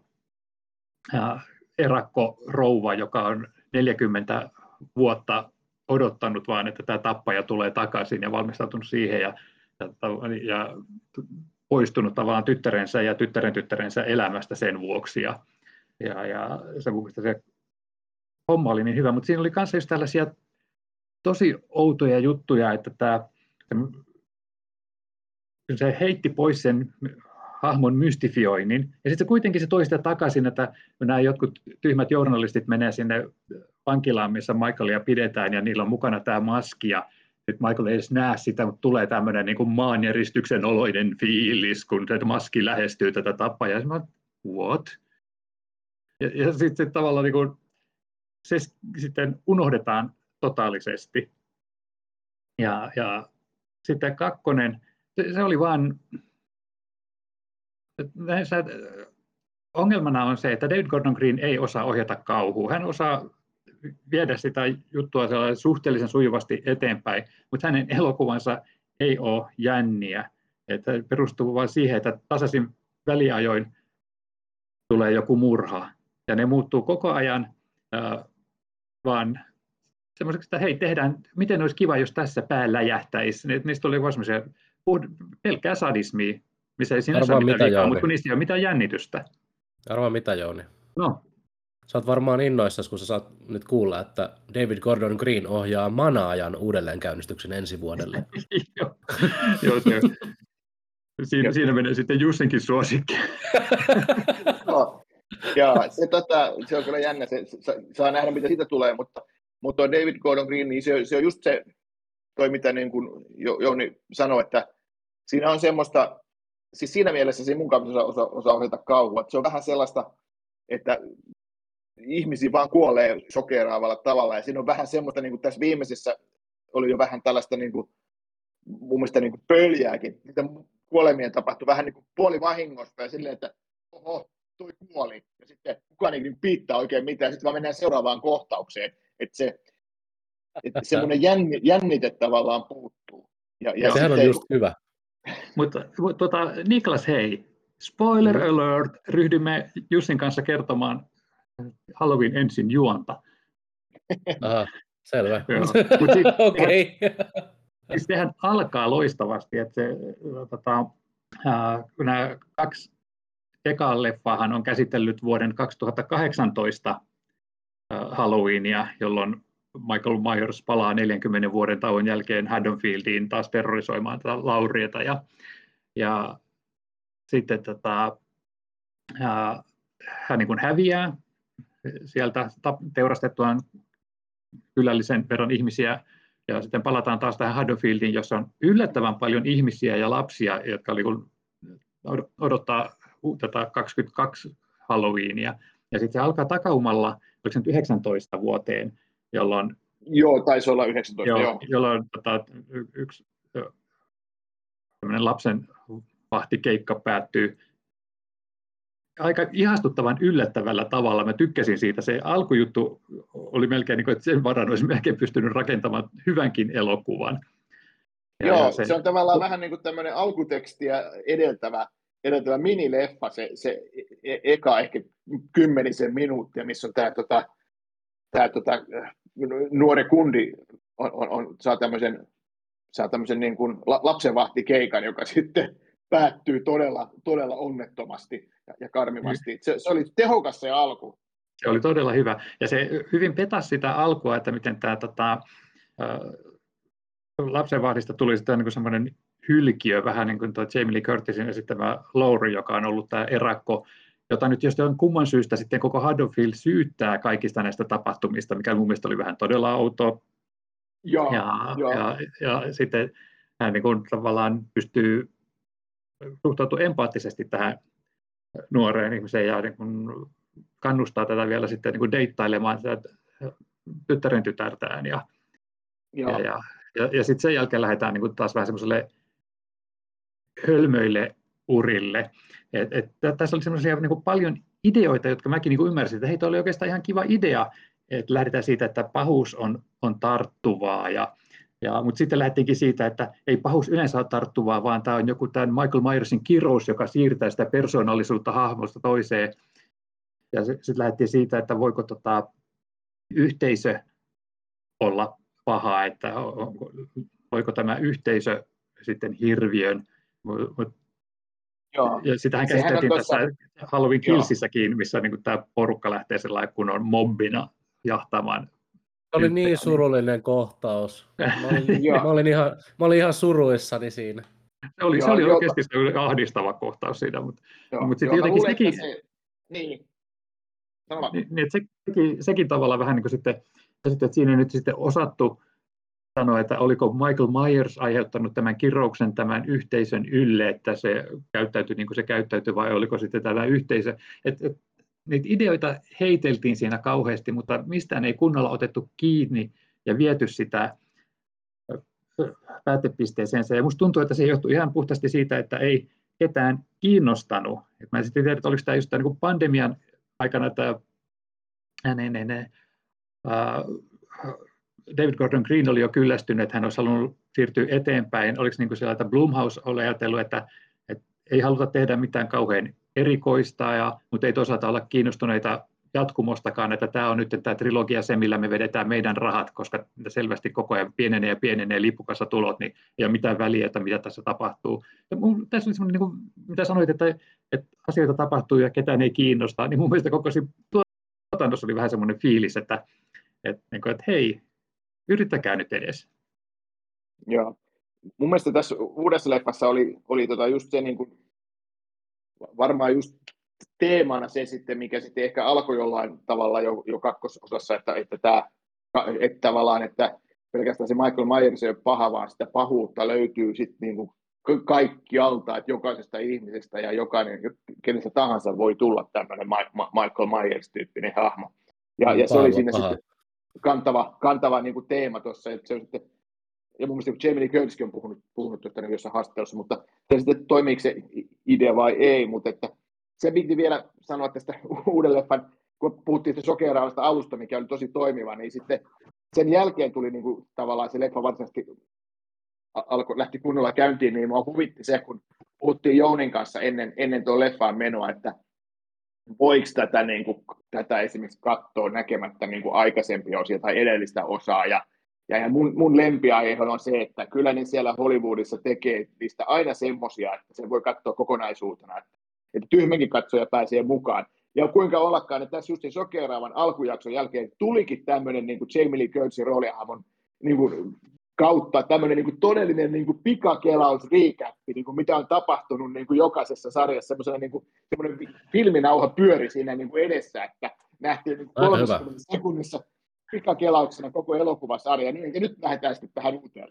erakko rouva, joka on neljäkymmentä vuotta odottanut vaan, että tämä tappaja tulee takaisin ja valmistautunut siihen ja, ja, ja poistunut tavallaan tyttärensä ja tyttären tyttärensä elämästä sen vuoksi. Ja, ja, ja se, se homma oli niin hyvä, mutta siinä oli myös tällaisia tosi outoja juttuja, että tämä se heitti pois sen hahmon mystifioinnin, ja sitten kuitenkin se toi sitä takaisin, että nämä jotkut tyhmät journalistit menee sinne vankilaan, missä Michaelia pidetään, ja niillä on mukana tämä maski, ja nyt Michael ei edes näe sitä, mutta tulee tämmöinen niin kuin maanjäristyksen oloinen fiilis, kun se maski lähestyy tätä tappajaa, ja mä oon, what? Ja, ja sitten tavallaan niin kuin, se sitten unohdetaan totaalisesti. Ja, ja sitten kakkonen, se, se oli vaan... Näissä, ongelmana on se, että David Gordon Green ei osaa ohjata kauhua. Hän osaa viedä sitä juttua suhteellisen sujuvasti eteenpäin, mutta hänen elokuvansa ei ole jänniä. Että perustuu vain siihen, että tasaisin väliajoin tulee joku murha. Ja ne muuttuu koko ajan äh, vaan semmoiseksi, että hei, tehdään, miten olisi kiva, jos tässä pää läjähtäisi. Niistä tuli vain semmoisia pelkkää sadismia. Missä ei sinänsä ole mitään vikaa, mutta kun niistä ei ole mitään jännitystä. Arvaa mitä, Jouni. No. Sä oot varmaan innoissasi, kun sä saat nyt kuulla, että David Gordon Green ohjaa Manaajan uudelleenkäynnistyksen ensi vuodelle. Joo, joo se on. Siinä, siinä menee sitten Jussinkin suosikki. No. Joo, se, tota, se on kyllä jännä. Se, se, saa nähdä, mitä siitä tulee, mutta, mutta David Gordon Green, niin se, se on just se, toi mitä niin kuin Jouni sanoi, että siinä on semmoista, siis siinä mielessä se ei mun kanssa osaa, osaa ohjata kauhua. Se on vähän sellaista, että ihmisiä vaan kuolee shokeraavalla tavalla. Ja siinä on vähän semmoista, niin kuin tässä viimeisessä oli jo vähän tällaista niin kuin, mun mielestä niin kuin pöljääkin. Niitä kuolemien tapahtui vähän niin kuin puolivahingosta ja silleen, että oho, toi kuoli. Ja sitten kukaan ei niin piittaa oikein mitään. Sitten vaan mennään seuraavaan kohtaukseen. Että se, että semmoinen jänni, jännite tavallaan puuttuu. Ja, ja sehän on just hyvä. Mutta tuota, Niklas, hei, spoiler alert, ryhdymme Jussin kanssa kertomaan Halloween ensin juonta. Aha, selvä. Okei. Siis sehän alkaa loistavasti, että se, tota, äh, nämä kaksi ekaa leffahan on käsitellyt vuoden kaksituhattakahdeksantoista äh, Halloweenia, jolloin Michael Myers palaa neljänkymmenen vuoden tauon jälkeen Haddonfieldiin taas terrorisoimaan tätä Laurieta. Ja, ja sitten tota, ää, hän niin kuin häviää sieltä teurastettuaan kylällisen verran ihmisiä. Ja sitten palataan taas tähän Haddonfieldiin, jossa on yllättävän paljon ihmisiä ja lapsia, jotka niin kuin odottaa tätä kaksikymmentäkaksi Halloweenia. Ja sitten se alkaa takaumalla yhdeksäntoista vuoteen. Jolloin, joo, taisi olla yhdeksäntoista, jo, joo. Jolloin tota, yksi lapsen vahtikeikka päättyy aika ihastuttavan yllättävällä tavalla. Mä tykkäsin siitä. Se alkujuttu oli melkein, niin kuin, että sen varan olisi melkein pystynyt rakentamaan hyvänkin elokuvan. Ja joo, sen... se on tavallaan vähän niin kuin tämmöinen alkutekstiä edeltävä, edeltävä minileffa, se, se e- eka ehkä kymmenisen minuuttia, missä on tämä... Tota... Tää, tota, nuori kundi on, on, on, saa tämmöisen, saa tämmöisen niin kuin lapsenvahtikeikan, joka sitten päättyy todella, todella onnettomasti ja, ja karmivasti. Se, se oli tehokas se alku. Se oli todella hyvä. Ja se hyvin petasi sitä alkua, että miten tämä tota, lapsenvahdista tuli sitä, niin kuin semmoinen hylkiö, vähän niin kuin tuo Jamie Lee Curtisin esittämä Laurie, joka on ollut tämä erakko, jota nyt jos on kumman syystä sitten koko Haddonfield syyttää kaikista näistä tapahtumista, mikä mun mielestä oli vähän todella outoa. Ja, ja, ja. ja, ja sitten hän niin kuin tavallaan pystyy suhtautumaan empaattisesti tähän nuoreen ihmiseen ja niin kuin kannustaa tätä vielä sitten niin kuin deittailemaan tyttären tytärtään. Ja, ja. ja, ja, ja, ja sitten sen jälkeen lähdetään niin kuin taas vähän semmoiselle hölmöille urille. Et, et, tässä oli semmoisia niin paljon ideoita, jotka mäkin niin ymmärsin, että hei, toi oli oikeastaan ihan kiva idea, että lähdetään siitä, että pahuus on, on tarttuvaa, ja, ja, mutta sitten lähdettiinkin siitä, että ei pahuus yleensä ole tarttuvaa, vaan tämä on joku tämän Michael Myersin kirous, joka siirtää sitä persoonallisuutta hahmosta toiseen, ja sitten lähdettiin siitä, että voiko tota, yhteisö olla paha, että onko, voiko tämä yhteisö sitten hirviön, mutta joo. Ja sitähän käsiteltiin tässä tuossa... Halloween Killsissäkin, missä niin tämä porukka lähtee sellainen kun on mobbina jahtamaan. Se oli niin surullinen kohtaus. Mä olin, mä olin, ihan, mä olin ihan suruissani siinä. Se oli, joo, se oli jota... oikeasti se ahdistava kohtaus siitä, mutta, mutta sitten jotenkin luulen, sekin... Se... Niin. Niin, että sekin, sekin tavallaan vähän niin kuin sitten, että siinä nyt sitten osattu sanoa, että oliko Michael Myers aiheuttanut tämän kirouksen tämän yhteisön ylle, että se käyttäytyi niin kuin se käyttäytyi, vai oliko sitten tällä yhteisö. Että, että niitä ideoita heiteltiin siinä kauheasti, mutta mistään ei kunnolla otettu kiinni ja viety sitä päätepisteeseensä. Ja musta tuntuu, että se johtui ihan puhtaasti siitä, että ei ketään kiinnostanut. Et mä en sitten tiedä, että oliko tämä just tämä niin pandemian aikana tämä ne, ne, ne, uh, David Gordon Green oli jo kyllästynyt, että hän olisi halunnut siirtyä eteenpäin. Oliko niin kuin siellä, että Blumhouse oli ajatellut, että, että ei haluta tehdä mitään kauhean erikoista, ja, mutta ei toisaalta olla kiinnostuneita jatkumostakaan, että tämä on nyt tämä trilogia se, millä me vedetään meidän rahat, koska selvästi koko ajan pienenee ja pienenee lippukassatulot, niin ei ole mitään väliä, että mitä tässä tapahtuu. Ja mun, tässä oli semmoinen, niin kuin, mitä sanoit, että, että asioita tapahtuu ja ketään ei kiinnosta, niin mun mielestä koko siinä tuotannossa oli vähän semmoinen fiilis, että, että, että, että hei, yrittäkää nyt edes. Joo. Mun mielestä tässä uudessa leffassa oli, oli tota just se, niin kuin, varmaan just teemana se sitten, mikä sitten ehkä alkoi jollain tavalla jo, jo kakkososassa, että, että, tämä, että tavallaan, että pelkästään se Michael Myers ei ole paha, vaan sitä pahuutta löytyy sitten niin kuin kaikkialta, että jokaisesta ihmisestä ja jokainen, kenestä tahansa voi tulla tämmöinen Michael Myers-tyyppinen hahmo. Ja, ja se oli siinä sitten kantava, kantava niin kuin teema tuossa, että se on sitten, ja mun mielestä Jamie Lee Curtiskin on puhunut, puhunut tuosta niin jossain haastattelussa, mutta sitten toimiiko se idea vai ei, mutta että se piti vielä sanoa tästä uuden leffan, kun puhuttiin sitä sokeeraavasta alusta, mikä oli tosi toimiva, niin sitten sen jälkeen tuli niin kuin, tavallaan se leffa varsinaisesti alkoi, lähti kunnolla käyntiin, niin minua huvitti se, kun puhuttiin Jounin kanssa ennen, ennen tuon leffaan menoa, että voiko tätä, niin kuin, tätä esimerkiksi katsoa näkemättä niin kuin aikaisempia osia tai edellistä osaa. Ja, ja mun, mun lempiaihe on se, että kyllä niin siellä Hollywoodissa tekee niistä aina semmoisia, että sen voi katsoa kokonaisuutena. Että tyhmänkin katsoja pääsee mukaan. Ja kuinka ollakaan, että tässä juuri sokeraavan alkujakson jälkeen tulikin tämmöinen niin kuin Jamie Lee Curtisin rooliahmon niin kuin, kautta tämmöinen niin kuin, todellinen niin kuin, pikakelaus riikäppi, niin kuin, mitä on tapahtunut niin kuin, jokaisessa sarjassa. Niin kuin, semmoinen filminauha pyöri siinä niin kuin, edessä, että nähtiin niin kolmekymmentä sekunnissa pikakelauksena koko elokuvasarja. Niin, ja nyt lähdetään sitten tähän uuteen.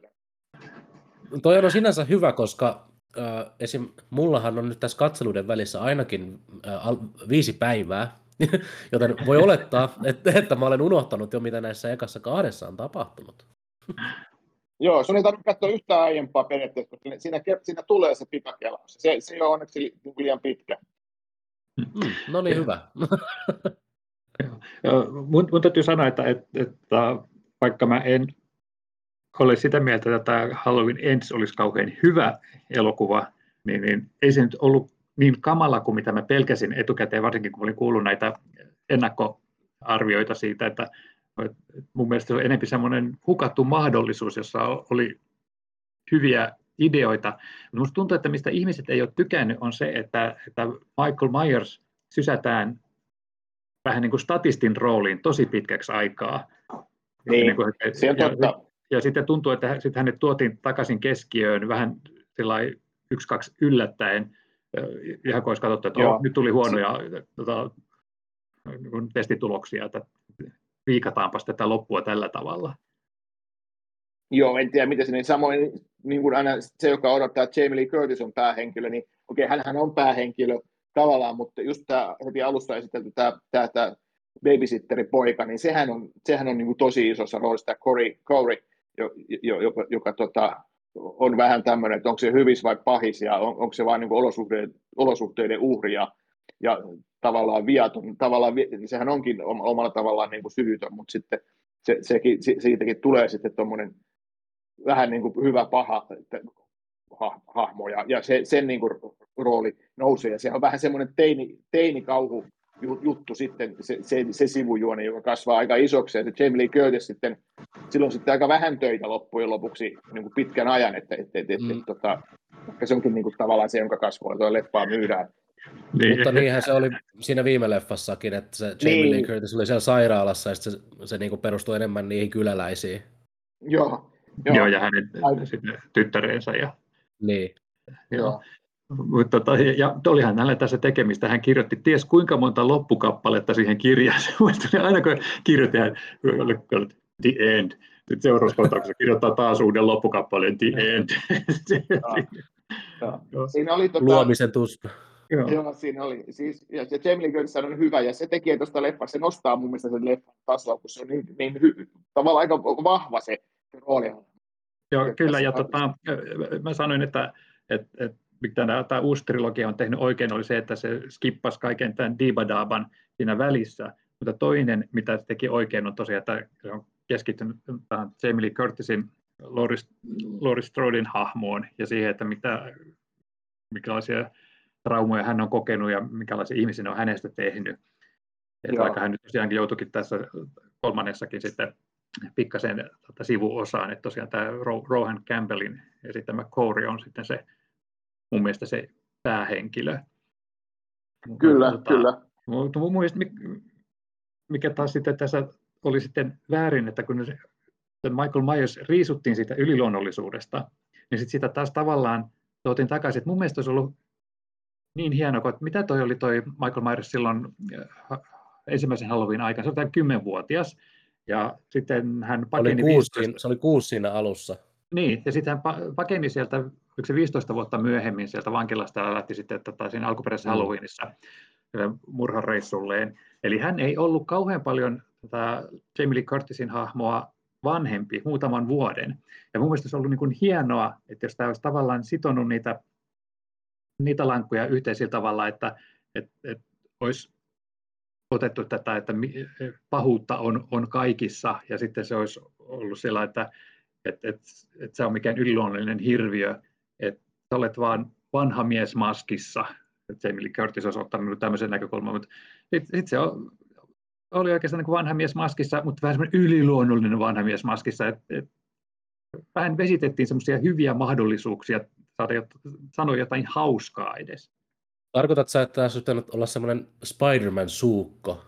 Toi on sinänsä hyvä, koska... Esim. Mullahan on nyt tässä katseluiden välissä ainakin viisi päivää, joten voi olettaa, että mä olen unohtanut jo, mitä näissä ekassa kahdessa on tapahtunut. Joo, sun ei tarvitse katsoa yhtään aiempaa periaatteessa, koska siinä, siinä tulee se pikakelaus. Se, se ei ole onneksi liian pitkä. Mm, no niin, hyvä. mun, mun täytyy sanoa, että, että, että vaikka mä en... olen sitä mieltä, että Halloween Ends olisi kauhean hyvä elokuva, niin, niin ei se nyt ollut niin kamala kuin mitä mä pelkäsin etukäteen, varsinkin kun olin kuullut näitä ennakkoarvioita siitä, että mun mielestä se on enemmän semmoinen hukattu mahdollisuus, jossa oli hyviä ideoita. Minusta tuntuu, että mistä ihmiset ei ole tykännyt, on se, että, että Michael Myers sysätään vähän niin kuin statistin rooliin tosi pitkäksi aikaa. Niin, niin kuin, se on totta. Ja sitten tuntuu, että sitten hänet tuotiin takaisin keskiöön vähän sellainen yksi, kaksi yllättäen, ihan kun olisi katsottu, että oh, nyt tuli huonoja tota, testituloksia, että viikataanpas tätä loppua tällä tavalla. Joo, en tiedä mitä sinne. Samoin niin kuin aina se, joka odottaa, että Jamie Lee Curtis on päähenkilö, niin okei, okay, hänhän on päähenkilö tavallaan, mutta just tämä heti alussa esitelty tämä, tämä, tämä babysitteri-poika, niin sehän on, sehän on niin kuin tosi isossa roolissa, tämä Corey, Corey. Jo, jo, joka, joka tota, on vähän tämmöinen, että onko se hyvis vai pahis, ja on, onko se vain niin olosuhteiden, olosuhteiden uhri, ja, ja tavallaan viaton, tavallaan, sehän onkin omalla tavallaan niin kuin syytön, mutta sitten se, sekin, siitäkin tulee sitten tuommoinen vähän niin kuin hyvä paha että, ha, hahmo, ja, ja se, sen niin kuin rooli nousee, ja se on vähän semmoinen teini, teinikauhu juttu sitten, se, se, se sivujuone, joka kasvaa aika isoksi, ja se Jamie Lee Curtis sitten, silloin sitten aika vähän töitä loppujen lopuksi niin kuin pitkän ajan, että et, et, et, mm. et, tota, se onkin niin kuin, tavallaan se, jonka kasvua tuo leffaa myydään. Niin. Mutta niinhän se oli siinä viime leffassakin, että se Jamie niin. Lee Curtis oli siellä sairaalassa, ja sitten se, se niin kuin perustui enemmän niihin kyläläisiin. Joo, joo. joo ja hänen tyttäreensä. Ja... Niin. Joo. Mutta tota, ja olihan hänellä tässä tekemistä. Hän kirjoitti ties kuinka monta loppukappaletta siihen kirjaan. Aina kun kirjoitti hän, the end. Sitten seuraavassa kohtauksessa kirjoittaa taas uuden loppukappaleen, the end. Joo. Joo. Siinä oli tota... luomisen tuska. Joo. Joo, siinä oli. Siis, ja Jamie Lee Curtis on hyvä, ja se tekee tuosta leffasta, se nostaa mun mielestä sen leffan tasolla, kun se on niin, niin hy- tavallaan aika vahva se, se rooli. Joo, kyllä, ja tota, mä sanoin, että, että, että mitä tämä uusi trilogia on tehnyt oikein, oli se, että se skippasi kaiken tämän diibadaaban siinä välissä, mutta toinen, mitä se teki oikein, on tosiaan, että se on keskittynyt tähän Jamie Lee Curtisin, Laurie, Laurie Stroden hahmoon, ja siihen, että mitä, mikälaisia traumoja hän on kokenut ja minkälaisia ihmisiä on hänestä tehnyt. Että vaikka hän nyt tosiaankin joutuikin tässä kolmannessakin sitten pikkasen sivuosaan, että tosiaan tämä Rohan Campbellin esittämä Corey on sitten se, mun mielestä se päähenkilö. Kyllä, tota, kyllä. Mutta mun mielestä, mikä taas sitten tässä oli sitten väärin, että kun Michael Myers riisuttiin siitä yliluonnollisuudesta, niin sitten sitä taas tavallaan tuotiin takaisin, että mun mielestä olisi ollut niin hienoa, että mitä toi oli toi Michael Myers silloin ensimmäisen Halloween aikana, se oli tämä kymmenvuotias, ja sitten hän pakeni viisitoista. Se oli kuusi siinä alussa. Niin, ja sitten hän pakeni sieltä, oliko se viisitoista vuotta myöhemmin sieltä vankilasta ja lähti sitten tota, siinä alkuperäisessä Halloweenissa murhareissulleen. Eli hän ei ollut kauhean paljon tota, Jamie Lee Curtisin hahmoa vanhempi muutaman vuoden. Ja mun mielestä se on ollut niin kuin hienoa, että jos tämä olisi tavallaan sitonut niitä niitä lankkuja yhteen sillä tavalla, että, että, että olisi otettu tätä, että pahuutta on, on kaikissa, ja sitten se olisi ollut sillä, että, että, että, että sä on mikään yliluonnollinen hirviö, että sä olet vaan vanha mies maskissa, että Jamie Lee Curtis olisi ottanut tämmöisen näkökulman, mutta sitten sit se on, oli oikeastaan niin kuin vanha mies maskissa, mutta vähän semmoinen yliluonnollinen vanha mies maskissa, että, että vähän vesitettiin semmoisia hyviä mahdollisuuksia saada sanoa jotain hauskaa edes. Tarkoitatko sä, että tämä olisi pitänyt olla semmoinen Spider-Man-suukko?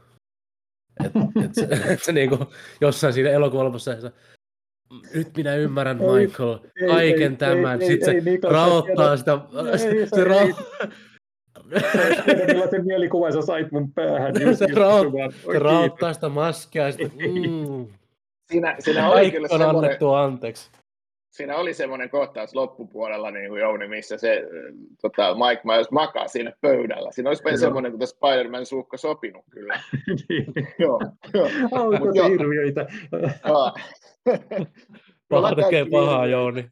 Että et se, et se niinku jossain siinä elokuvassa, nyt minä ymmärrän Michael, ei, kaiken ei, tämän. Ei, sitten ei, se ei, raottaa ei, sitä. Ei, se, ei, se, ra... ei. Millaisen mielikuvan sä sait mun päähän? Se, raot, se raottaa sitä maskia ja sitten... Mm. Siinä, siinä oli kyllä semmoinen... on annettu anteeksi. Siinä oli semmoinen kohtaus loppupuolella, niin kuin Jouni, missä se tota, Mike Myers makaa siinä pöydällä. Siinä olisi vähän semmoinen kuin Spider-Man-suukka sopinut kyllä. Joo. Aukot hirviöitä. Paha tekee pahaa, Jouni.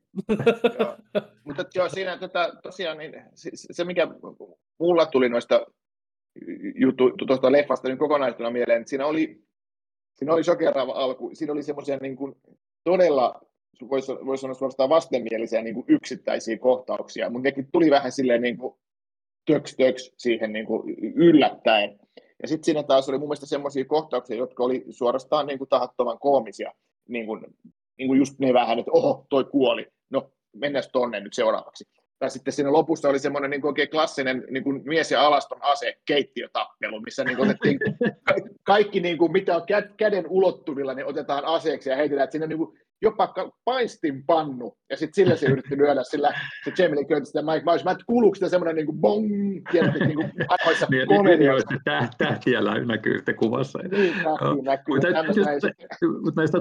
Mutta joo, siinä tosiaan se, mikä mulla tuli noista jutuista, tuosta leffasta nyt kokonaisuutena mieleen, että siinä oli Siinä oli shokeraava alku. Siinä oli semmoisia niin kuin todella, voisi vois sanoa suorastaan vastenmielisiä niin kuin yksittäisiä kohtauksia, mutta nekin tuli vähän silleen niin kuin töks töks siihen niin kuin yllättäen. Ja sitten siinä taas oli mun mielestä semmoisia kohtauksia, jotka oli suorastaan niin kuin tahattoman koomisia. Niin kuin, niin kuin just ne vähän, että oho, toi kuoli, no mennään tonne nyt seuraavaksi. Tai sitten siinä lopussa oli semmoinen niin kuin oikein klassinen niin kuin mies ja alaston ase keittiötappelu, missä niin kuin otettiin kaikki, kaikki niin kuin, mitä on käden ulottuvilla, niin otetaan aseeksi ja heitetään, että siinä niin kuin jopa paistinpannu, ja sitten sillä se yritti lyödä sillä se Jamie Lee Curtis ja Mike Myers. Mä et kuuluuko sitä semmoinen niin kuin bong, tietysti niin kuin aivoissa komediassa. Tähtiä näkyy yhtä kuvassa. Niin, näkyy, näkyy. Mutta näistä...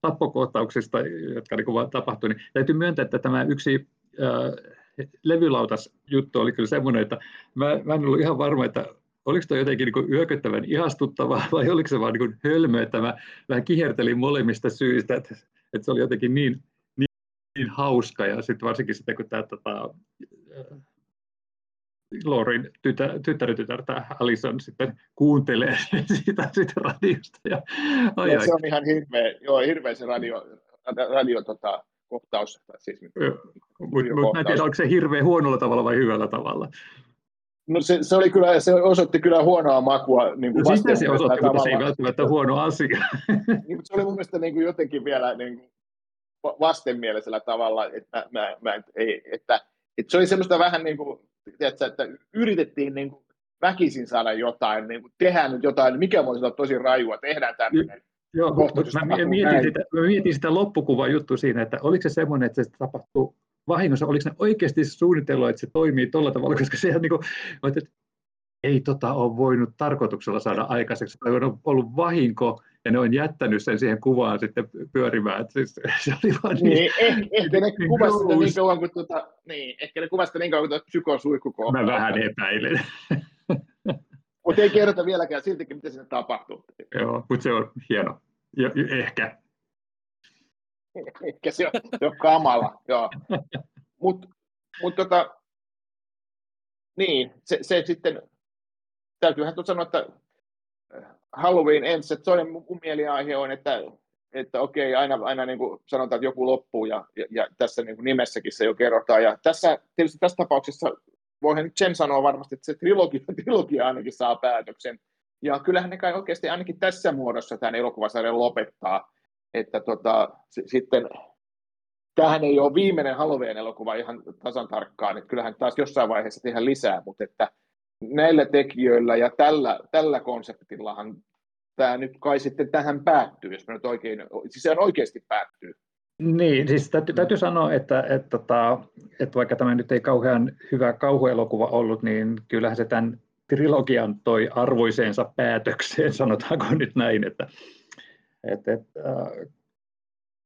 tappokohtauksista, jotka tapahtui, niin täytyy myöntää, että tämä yksi äh, levylautas juttu oli kyllä semmoinen, että mä, mä en ollut ihan varma, että oliko tuo jotenkin niin kuin yököttävän ihastuttavaa vai oliko se vaan niin kuin hölmö, että mä vähän kihertelin molemmista syistä, että, että se oli jotenkin niin, niin, niin hauska, ja sitten varsinkin sitten, kun tämä tota, äh, Laurin tyttärytytär, tämä Alison, sitten kuuntelee sitä, sitä radiosta. Ja, ai, ja se on ihan hirveä, joo, hirveä se radio, radio tota, kohtaus. Siis, mutta mut mä en tiedä, oliko se hirveä huonolla tavalla vai hyvällä tavalla. No se, se, oli kyllä, se osoitti kyllä huonoa makua. Niin kuin no sitä se osoitti, mutta se ei välttämättä huono asia. Niin, se oli mun mielestä niin kuin jotenkin vielä niin kuin vastenmielisellä tavalla, että, mä, mä, ei, että, että se oli semmoista vähän niin kuin Tiedätkö, että yritettiin niin kuin väkisin saada jotain, niin kuin tehdä nyt jotain, mikä voisi olla tosi rajua, tehdään tämmöinen. Joo, mä mietin, sitä, mä mietin sitä loppukuvaa juttu siinä, että oliko se semmoinen, että se tapahtuu vahingossa, oliko ne oikeasti suunnitellut, että se toimii tuolla tavalla, koska se on niin kuin, että ei tota ole voinut tarkoituksella saada aikaiseksi, se on ollut vahinko, ja ne on jättänyt sen siihen kuvaan sitten pyörimään. Siis, se oli vaan niin, niin, ehkä, ehkä ne kuvasi sitä niin kauan kuin tuota, niin, ehkä ne kuvasi sitä niin kauan kuin tuota psykosuihkukohtaa. Mä vähän epäilen. Mutta ei kerrota vieläkään siltikin, mitä sinne tapahtuu. Joo, mutta se on hieno. Jo, ehkä. Ehkä se on, se on kamala, joo. Mutta mut tota, niin, se, se sitten, täytyyhän tuossa sanoa, että Halloween Ends, että se on mun mieliaihe on, että, että okei, aina, aina niin kuin sanotaan, että joku loppuu ja, ja, ja tässä niin kuin nimessäkin se jo kerrotaan. Ja tässä, tietysti tässä tapauksessa voihan Jen sanoa varmasti, että se trilogia, trilogia ainakin saa päätöksen. Ja kyllähän ne kai oikeasti ainakin tässä muodossa tämän elokuvasarjan lopettaa. Että tota, s- sitten tämähän ei ole viimeinen Halloween-elokuva ihan tasan tarkkaan, että kyllähän taas jossain vaiheessa tehdään lisää, mutta että näillä tekijöillä ja tällä, tällä konseptillahan tämä nyt kai sitten tähän päättyy, jos me nyt oikein, siis se on oikeasti päättyy. Niin, siis täytyy, täytyy sanoa, että, että, että, että vaikka tämä nyt ei kauhean hyvä kauhuelokuva ollut, niin kyllähän se tämän trilogian toi arvoiseensa päätökseen, sanotaanko nyt näin, että Et, et, äh,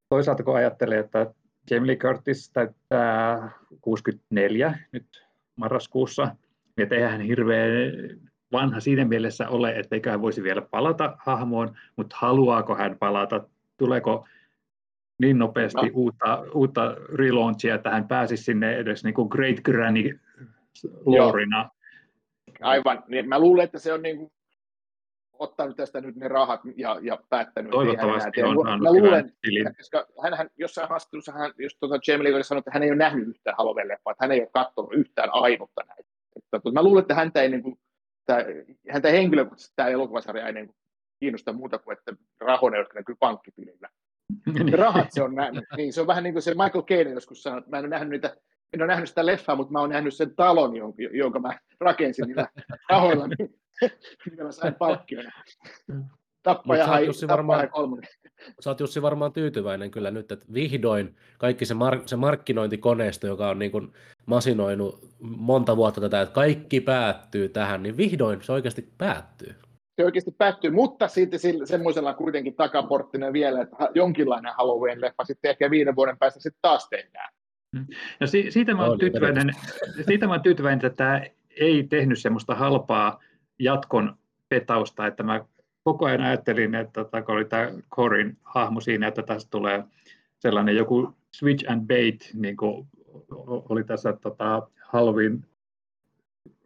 toisaalta kun ajattelee, että Jamie Lee Curtis täyttää kuusikymmentäneljä nyt marraskuussa, niin eihän hän hirveän vanha siinä mielessä ole, etteikö hän voisi vielä palata hahmoon, mutta haluaako hän palata, tuleeko niin nopeasti no. uutta, uutta relaunchia, että hän pääsisi sinne edes niin kuin Great Granny Lorena. Aivan, niin mä luulen, että se on niin kuin ottanut tästä nyt ne rahat ja, ja päättänyt. Toivottavasti on saanut hyvän tilin. Koska hänhän jossain haastattelussa, hän, jos tuota Jamie Lee Curtis sanoi, että hän ei ole nähnyt yhtään Halloween-leffaa, että hän ei ole katsonut yhtään ainutta näitä. Että, mä luulen, että häntä ei, niin kuin, tämä, häntä ei henkilökohtaisesti tämä elokuvasarja ei niin kiinnosta muuta kuin, että rahoja, jotka näkyy pankkitilillä. Rahat se on nähnyt. Niin, se on vähän niin kuin se Michael Caine joskus sanoi, että mä en ole nähnyt niitä en ole nähnyt sitä leffaa, mutta mä oon nähnyt sen talon, jonka mä rakensin niillä rahoilla, mitä mä sain palkkiona. Tappaja hai, tappaja hai kolmonen. Sä oot Jussi varmaan tyytyväinen kyllä nyt, että vihdoin kaikki se, mark, se markkinointikoneisto, joka on niin kuin masinoinut monta vuotta tätä, että kaikki päättyy tähän, niin vihdoin se oikeasti päättyy. Se oikeasti päättyy, mutta sitten semmoisella kuitenkin takaporttina vielä, että jonkinlainen Halloween-leffa sitten ehkä viiden vuoden päästä sitten taas tehdään. No si- siitä, mä tyytyväinen, siitä mä olen tyytyväinen, että tämä ei tehnyt semmoista halpaa jatkon petausta, että mä koko ajan ajattelin, että kun oli tämä Corin hahmo siinä, että tässä tulee sellainen joku switch and bait, niin kuin oli tässä tota, Halloween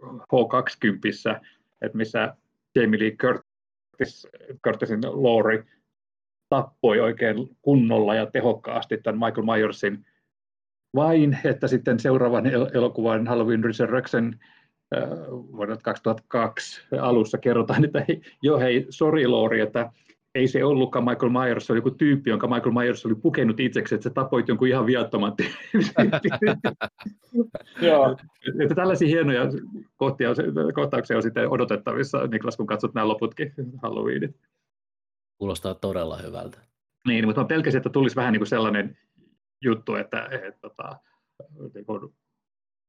H kaksikymmentä, että missä Jamie Lee Curtis, Curtisin Laurie tappoi oikein kunnolla ja tehokkaasti tämän Michael Myersin. Vain, että sitten seuraavan el- elokuvan Halloween Resurrection äh, vuonna kaksituhattakaksi alussa kerrotaan, että hei, jo hei, sori Laurie, että ei se ollutkaan Michael Myers, se oli joku tyyppi, jonka Michael Myers oli pukenut itseksi, että sä tapoit jonkun ihan viattoman tyyppi. Tällaisia hienoja kohtauksia on sitten odotettavissa, Niklas, kun katsot nämä loputkin Halloweenit. Kuulostaa todella hyvältä. Niin, mutta mä pelkäsin, että tulisi vähän niin kuin sellainen juttu, että et, tota, niin kun,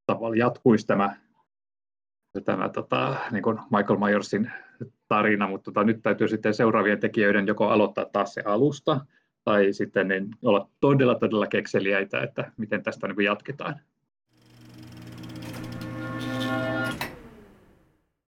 tavallaan jatkuisi tämä, tämä tota, niin kun Michael Myersin tarina, mutta tota, nyt täytyy sitten seuraavien tekijöiden joko aloittaa taas se alusta, tai sitten niin olla todella, todella kekseliäitä, että miten tästä niin kun jatketaan.